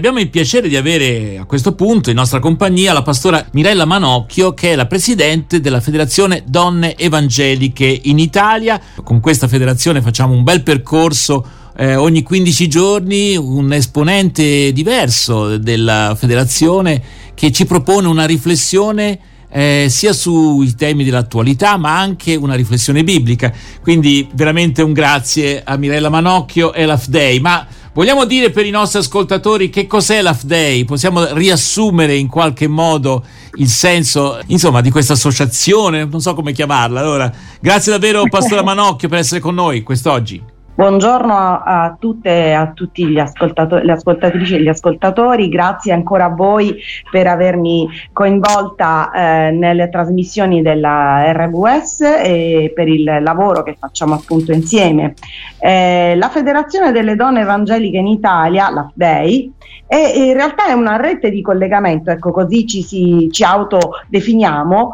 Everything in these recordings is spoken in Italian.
Abbiamo il piacere di avere a questo punto in nostra compagnia la pastora Mirella Manocchio, che è la presidente della Federazione Donne Evangeliche in Italia. Con questa federazione facciamo un bel percorso, ogni 15 giorni un esponente diverso della federazione che ci propone una riflessione sia sui temi dell'attualità ma anche una riflessione biblica. Quindi veramente un grazie a Mirella Manocchio e l'AFDEI. Ma vogliamo dire per i nostri ascoltatori che cos'è l'AFDEI? Possiamo riassumere in qualche modo il senso, insomma, di questa associazione? Non so come chiamarla. Allora, grazie davvero pastora Manocchio per essere con noi quest'oggi. Buongiorno a tutte e a tutti gli ascoltatori, le ascoltatrici e gli ascoltatori, grazie ancora a voi per avermi coinvolta nelle trasmissioni della RVS e per il lavoro che facciamo appunto insieme. La Federazione delle Donne Evangeliche in Italia, l'AFDEI, e in realtà è una rete di collegamento, ecco, così ci autodefiniamo,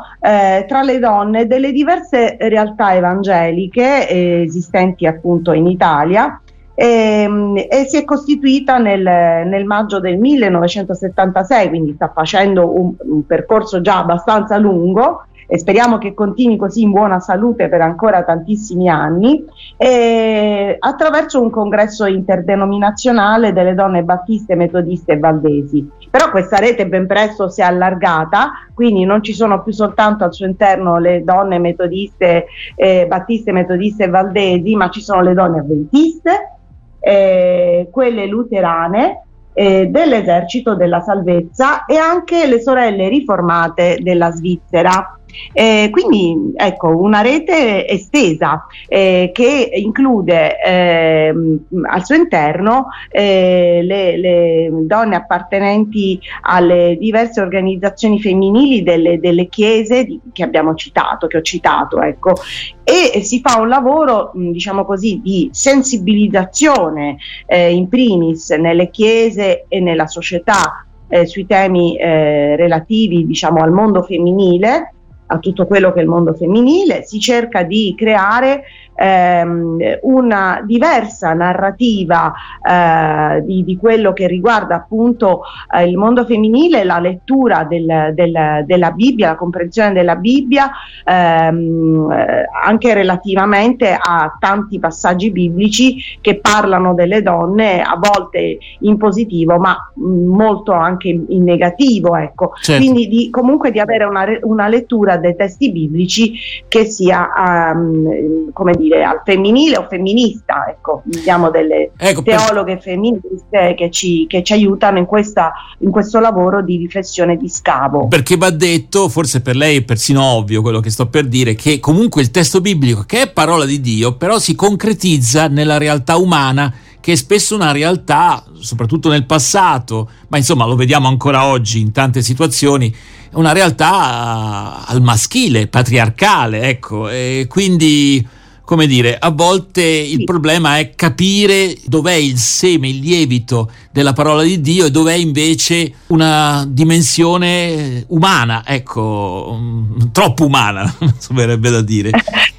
tra le donne delle diverse realtà evangeliche esistenti appunto in Italia, e si è costituita nel maggio del 1976, quindi sta facendo un percorso già abbastanza lungo e speriamo che continui così in buona salute per ancora tantissimi anni, attraverso un congresso interdenominazionale delle donne battiste, metodiste e valdesi. Però questa rete ben presto si è allargata, quindi non ci sono più soltanto al suo interno le donne metodiste, battiste, metodiste e valdesi, ma ci sono le donne avventiste, quelle luterane, dell'Esercito della Salvezza e anche le sorelle riformate della Svizzera. Quindi ecco una rete estesa che include al suo interno le donne appartenenti alle diverse organizzazioni femminili delle chiese che ho citato, ecco, e si fa un lavoro diciamo così di sensibilizzazione in primis nelle chiese e nella società sui temi relativi diciamo al mondo femminile, a tutto quello che è il mondo femminile. Si cerca di creare una diversa narrativa di quello che riguarda appunto il mondo femminile, la lettura della Bibbia, la comprensione della Bibbia, anche relativamente a tanti passaggi biblici che parlano delle donne, a volte in positivo ma molto anche in negativo, ecco. Certo. Quindi comunque di avere una lettura dei testi biblici che sia come dire al femminile o femminista, ecco, abbiamo delle teologhe femministe che ci aiutano in questo lavoro di riflessione, di scavo. Perché va detto, forse per lei è persino ovvio quello che sto per dire, che comunque il testo biblico, che è parola di Dio, però si concretizza nella realtà umana, che è spesso una realtà, soprattutto nel passato, ma insomma lo vediamo ancora oggi in tante situazioni, una realtà al maschile, patriarcale, ecco, e quindi come dire, a volte il problema è capire dov'è il seme, il lievito della parola di Dio e dov'è invece una dimensione umana, ecco, troppo umana, so verrebbe da dire.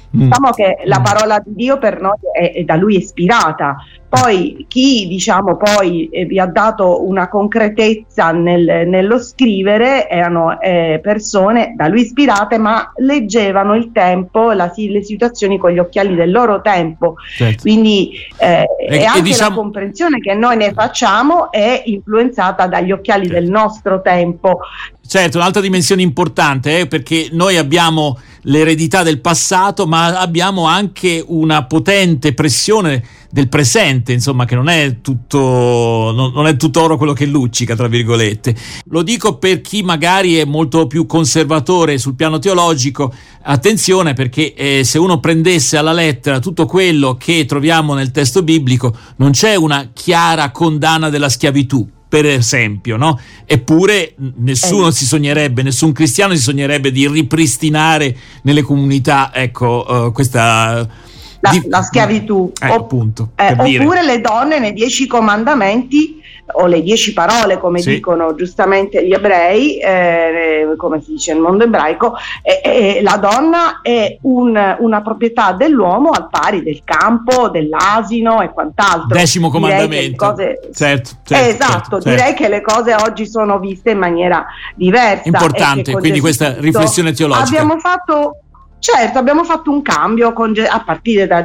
Diciamo che la parola di Dio per noi è da lui ispirata. Poi chi diciamo poi vi ha dato una concretezza nello scrivere erano persone da lui ispirate, ma leggevano il tempo, le situazioni con gli occhiali del loro tempo. Certo. Quindi e anche diciamo, la comprensione che noi ne facciamo è influenzata dagli occhiali del nostro tempo. Certo, un'altra dimensione importante, perché noi abbiamo l'eredità del passato, ma abbiamo anche una potente pressione del presente, insomma, che non è tutto oro quello che luccica, tra virgolette. Lo dico per chi magari è molto più conservatore sul piano teologico, attenzione, perché se uno prendesse alla lettera tutto quello che troviamo nel testo biblico, non c'è una chiara condanna della schiavitù, per esempio, no? Eppure nessun cristiano si sognerebbe di ripristinare nelle comunità, ecco, questa la schiavitù, appunto, per dire. Oppure le donne nei 10 comandamenti o le 10 parole, come dicono giustamente gli ebrei, come si dice nel mondo ebraico, la donna è una proprietà dell'uomo al pari del campo, dell'asino e quant'altro. 10° comandamento. Certo, direi che le cose oggi sono viste in maniera diversa. Importante, quindi questa riflessione teologica. Abbiamo fatto un cambio a partire da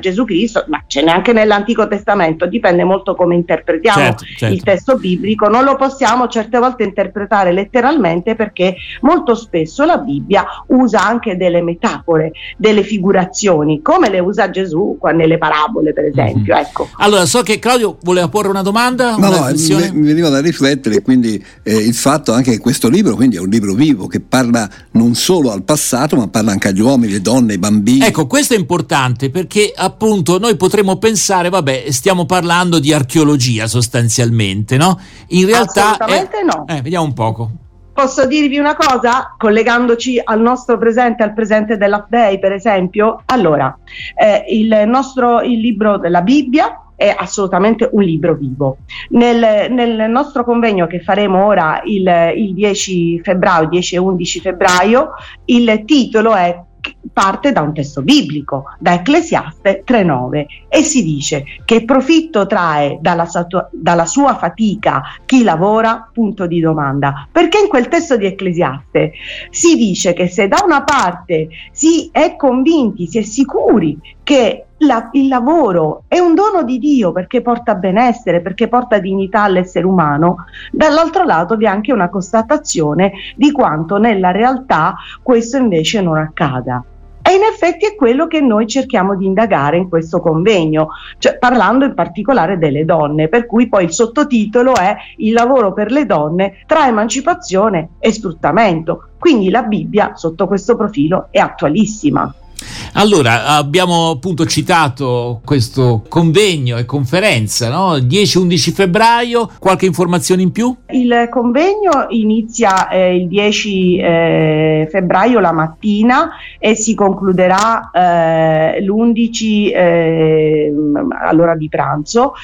Gesù Cristo, ma ce n'è anche nell'Antico Testamento, dipende molto come interpretiamo il testo biblico. Non lo possiamo certe volte interpretare letteralmente, perché molto spesso la Bibbia usa anche delle metafore, delle figurazioni, come le usa Gesù nelle parabole, per esempio. Ecco. Allora, so che Claudio voleva porre una domanda. Mi veniva da riflettere, quindi il fatto anche che questo libro, quindi, è un libro vivo che parla non solo al passato, ma parla anche agli uomini, alle donne, ai bambini. Ecco, questo è importante, perché appunto noi potremmo pensare, vabbè, stiamo parlando di archeologia sostanzialmente, no? In realtà no. Vediamo un poco. Posso dirvi una cosa, collegandoci al nostro presente, al presente dell'Upday, per esempio? Allora, il libro della Bibbia è assolutamente un libro vivo. Nel nostro convegno che faremo ora il 10 febbraio, 10 e 11 febbraio, il titolo parte da un testo biblico, da Ecclesiaste 3:9, e si dice che profitto trae dalla sua fatica chi lavora, punto di domanda, perché in quel testo di Ecclesiaste si dice che se da una parte si è convinti, si è sicuri che il lavoro è un dono di Dio, perché porta benessere, perché porta dignità all'essere umano, dall'altro lato vi è anche una constatazione di quanto nella realtà questo invece non accada. E in effetti è quello che noi cerchiamo di indagare in questo convegno, cioè parlando in particolare delle donne, per cui poi il sottotitolo è Il lavoro per le donne tra emancipazione e sfruttamento. Quindi la Bibbia sotto questo profilo è attualissima. Allora, abbiamo appunto citato questo convegno e conferenza, no? 10-11 febbraio, qualche informazione in più? Il convegno inizia il 10 febbraio la mattina e si concluderà l'11 all'ora di pranzo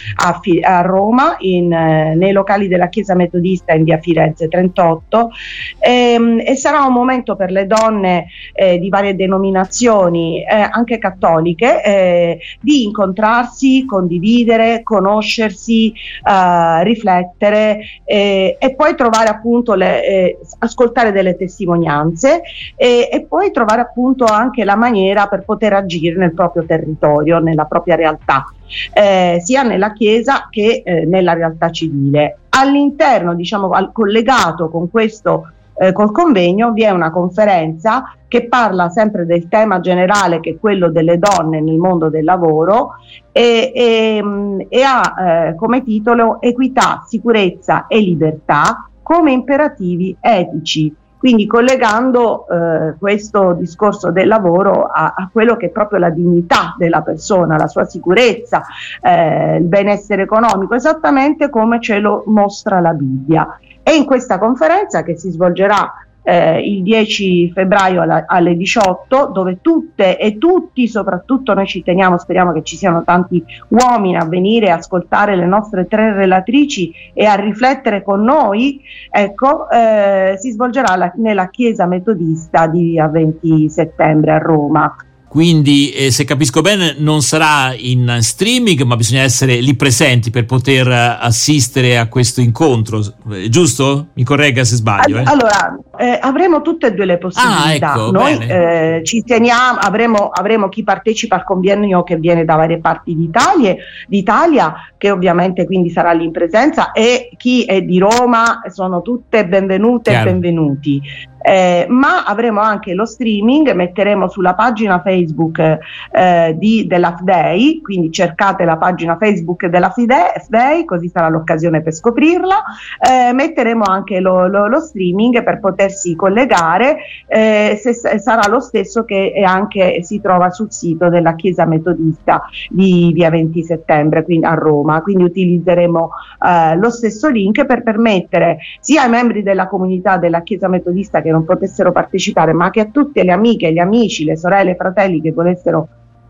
a Roma, nei locali della Chiesa Metodista in via Firenze 38, e sarà un momento per le donne di varie denominazioni, anche cattoliche, di incontrarsi, condividere, conoscersi, riflettere, e poi trovare appunto ascoltare delle testimonianze, e poi trovare appunto anche la maniera per poter agire nel proprio territorio, nella propria realtà, sia nella chiesa che nella realtà civile. All'interno, diciamo, collegato con questo col convegno, vi è una conferenza che parla sempre del tema generale, che è quello delle donne nel mondo del lavoro, e ha come titolo Equità, sicurezza e libertà come imperativi etici. Quindi collegando questo discorso del lavoro a quello che è proprio la dignità della persona, la sua sicurezza, il benessere economico, esattamente come ce lo mostra la Bibbia. E in questa conferenza, che si svolgerà il 10 febbraio alle 18, dove tutte e tutti, soprattutto noi ci teniamo, speriamo che ci siano tanti uomini a venire a ascoltare le nostre 3 relatrici e a riflettere con noi, ecco, si svolgerà nella Chiesa Metodista di via 20 settembre a Roma. Quindi, se capisco bene, non sarà in streaming, ma bisogna essere lì presenti per poter assistere a questo incontro, giusto? Mi corregga se sbaglio. Allora, avremo tutte e 2 le possibilità. Ecco, noi ci teniamo, avremo chi partecipa al convegno che viene da varie parti d'Italia, che ovviamente quindi sarà lì in presenza, e chi è di Roma. Sono tutte benvenute e benvenuti. Ma avremo anche lo streaming, metteremo sulla pagina Facebook dell'Afday, quindi cercate la pagina Facebook dell'Afday, così sarà l'occasione per scoprirla. Metteremo anche lo streaming per potersi collegare, sarà lo stesso che anche si trova sul sito della Chiesa Metodista di via 20 settembre, quindi a Roma. Quindi utilizzeremo lo stesso link per permettere sia ai membri della comunità della Chiesa Metodista che non potessero partecipare, ma che a tutte le amiche, gli amici, le sorelle e fratelli che volessero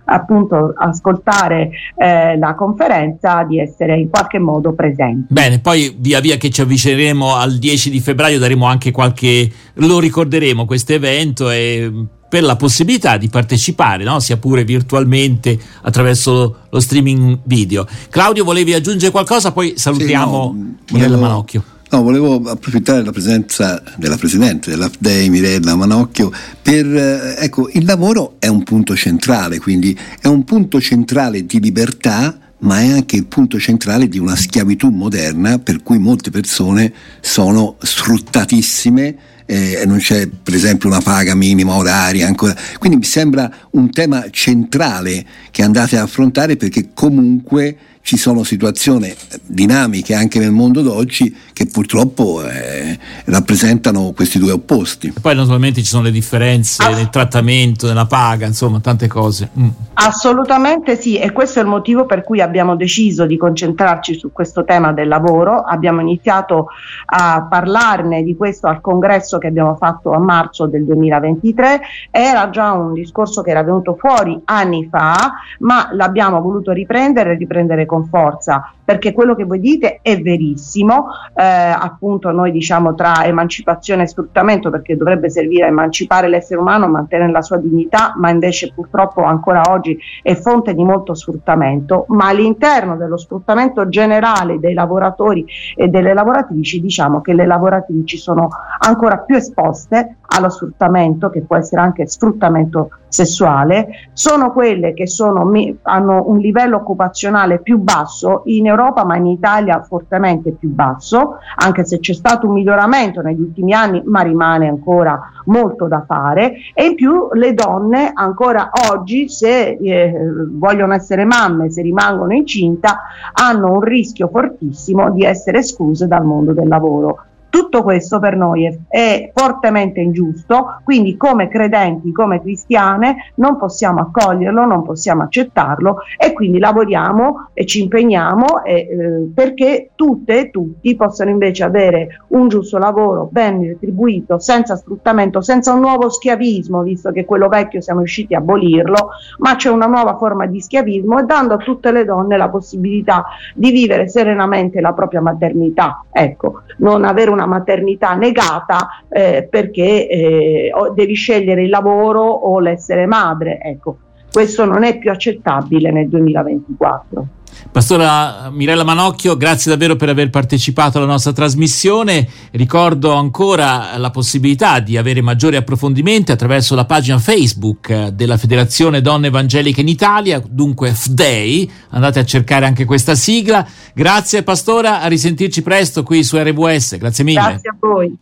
appunto ascoltare la conferenza, di essere in qualche modo presenti. Bene, poi via via che ci avvicineremo al 10 di febbraio daremo anche qualche, lo ricorderemo questo evento, e per la possibilità di partecipare, no? Sia pure virtualmente attraverso lo streaming video. Claudio, volevi aggiungere qualcosa? Poi salutiamo Mirella Manocchio. No, volevo approfittare della presenza della Presidente dell'AFDEI, Mirella Manocchio, per, il lavoro è un punto centrale, quindi è un punto centrale di libertà, ma è anche il punto centrale di una schiavitù moderna per cui molte persone sono sfruttatissime, non c'è per esempio una paga minima oraria ancora, quindi mi sembra un tema centrale che andate a affrontare, perché comunque ci sono situazioni dinamiche anche nel mondo d'oggi che purtroppo rappresentano questi due opposti. E poi naturalmente ci sono le differenze nel trattamento, nella paga, insomma tante cose. Assolutamente sì, e questo è il motivo per cui abbiamo deciso di concentrarci su questo tema del lavoro. Abbiamo iniziato a parlarne di questo al congresso che abbiamo fatto a marzo del 2023, era già un discorso che era venuto fuori anni fa, ma l'abbiamo voluto riprendere con forza, perché quello che voi dite è verissimo, appunto noi diciamo tra emancipazione e sfruttamento, perché dovrebbe servire a emancipare l'essere umano, mantenere la sua dignità, ma invece purtroppo ancora oggi è fonte di molto sfruttamento, ma all'interno dello sfruttamento generale dei lavoratori e delle lavoratrici, diciamo che le lavoratrici sono ancora più esposte allo sfruttamento, che può essere anche sfruttamento sessuale, sono quelle che hanno un livello occupazionale più basso in Europa, ma in Italia fortemente più basso, anche se c'è stato un miglioramento negli ultimi anni, ma rimane ancora molto da fare. E in più le donne ancora oggi, se vogliono essere mamme, se rimangono incinta, hanno un rischio fortissimo di essere escluse dal mondo del lavoro. Tutto questo per noi è fortemente ingiusto, quindi come credenti, come cristiane non possiamo accoglierlo, non possiamo accettarlo, e quindi lavoriamo e ci impegniamo perché tutte e tutti possano invece avere un giusto lavoro ben retribuito, senza sfruttamento, senza un nuovo schiavismo, visto che quello vecchio siamo riusciti a abolirlo, ma c'è una nuova forma di schiavismo, e dando a tutte le donne la possibilità di vivere serenamente la propria maternità, ecco, non avere una maternità negata perché devi scegliere il lavoro o l'essere madre, ecco, questo non è più accettabile nel 2024. Pastora Mirella Manocchio, grazie davvero per aver partecipato alla nostra trasmissione. Ricordo ancora la possibilità di avere maggiori approfondimenti attraverso la pagina Facebook della Federazione Donne Evangeliche in Italia, dunque FDEI, andate a cercare anche questa sigla. Grazie pastora, a risentirci presto qui su RVS, grazie mille. Grazie a voi.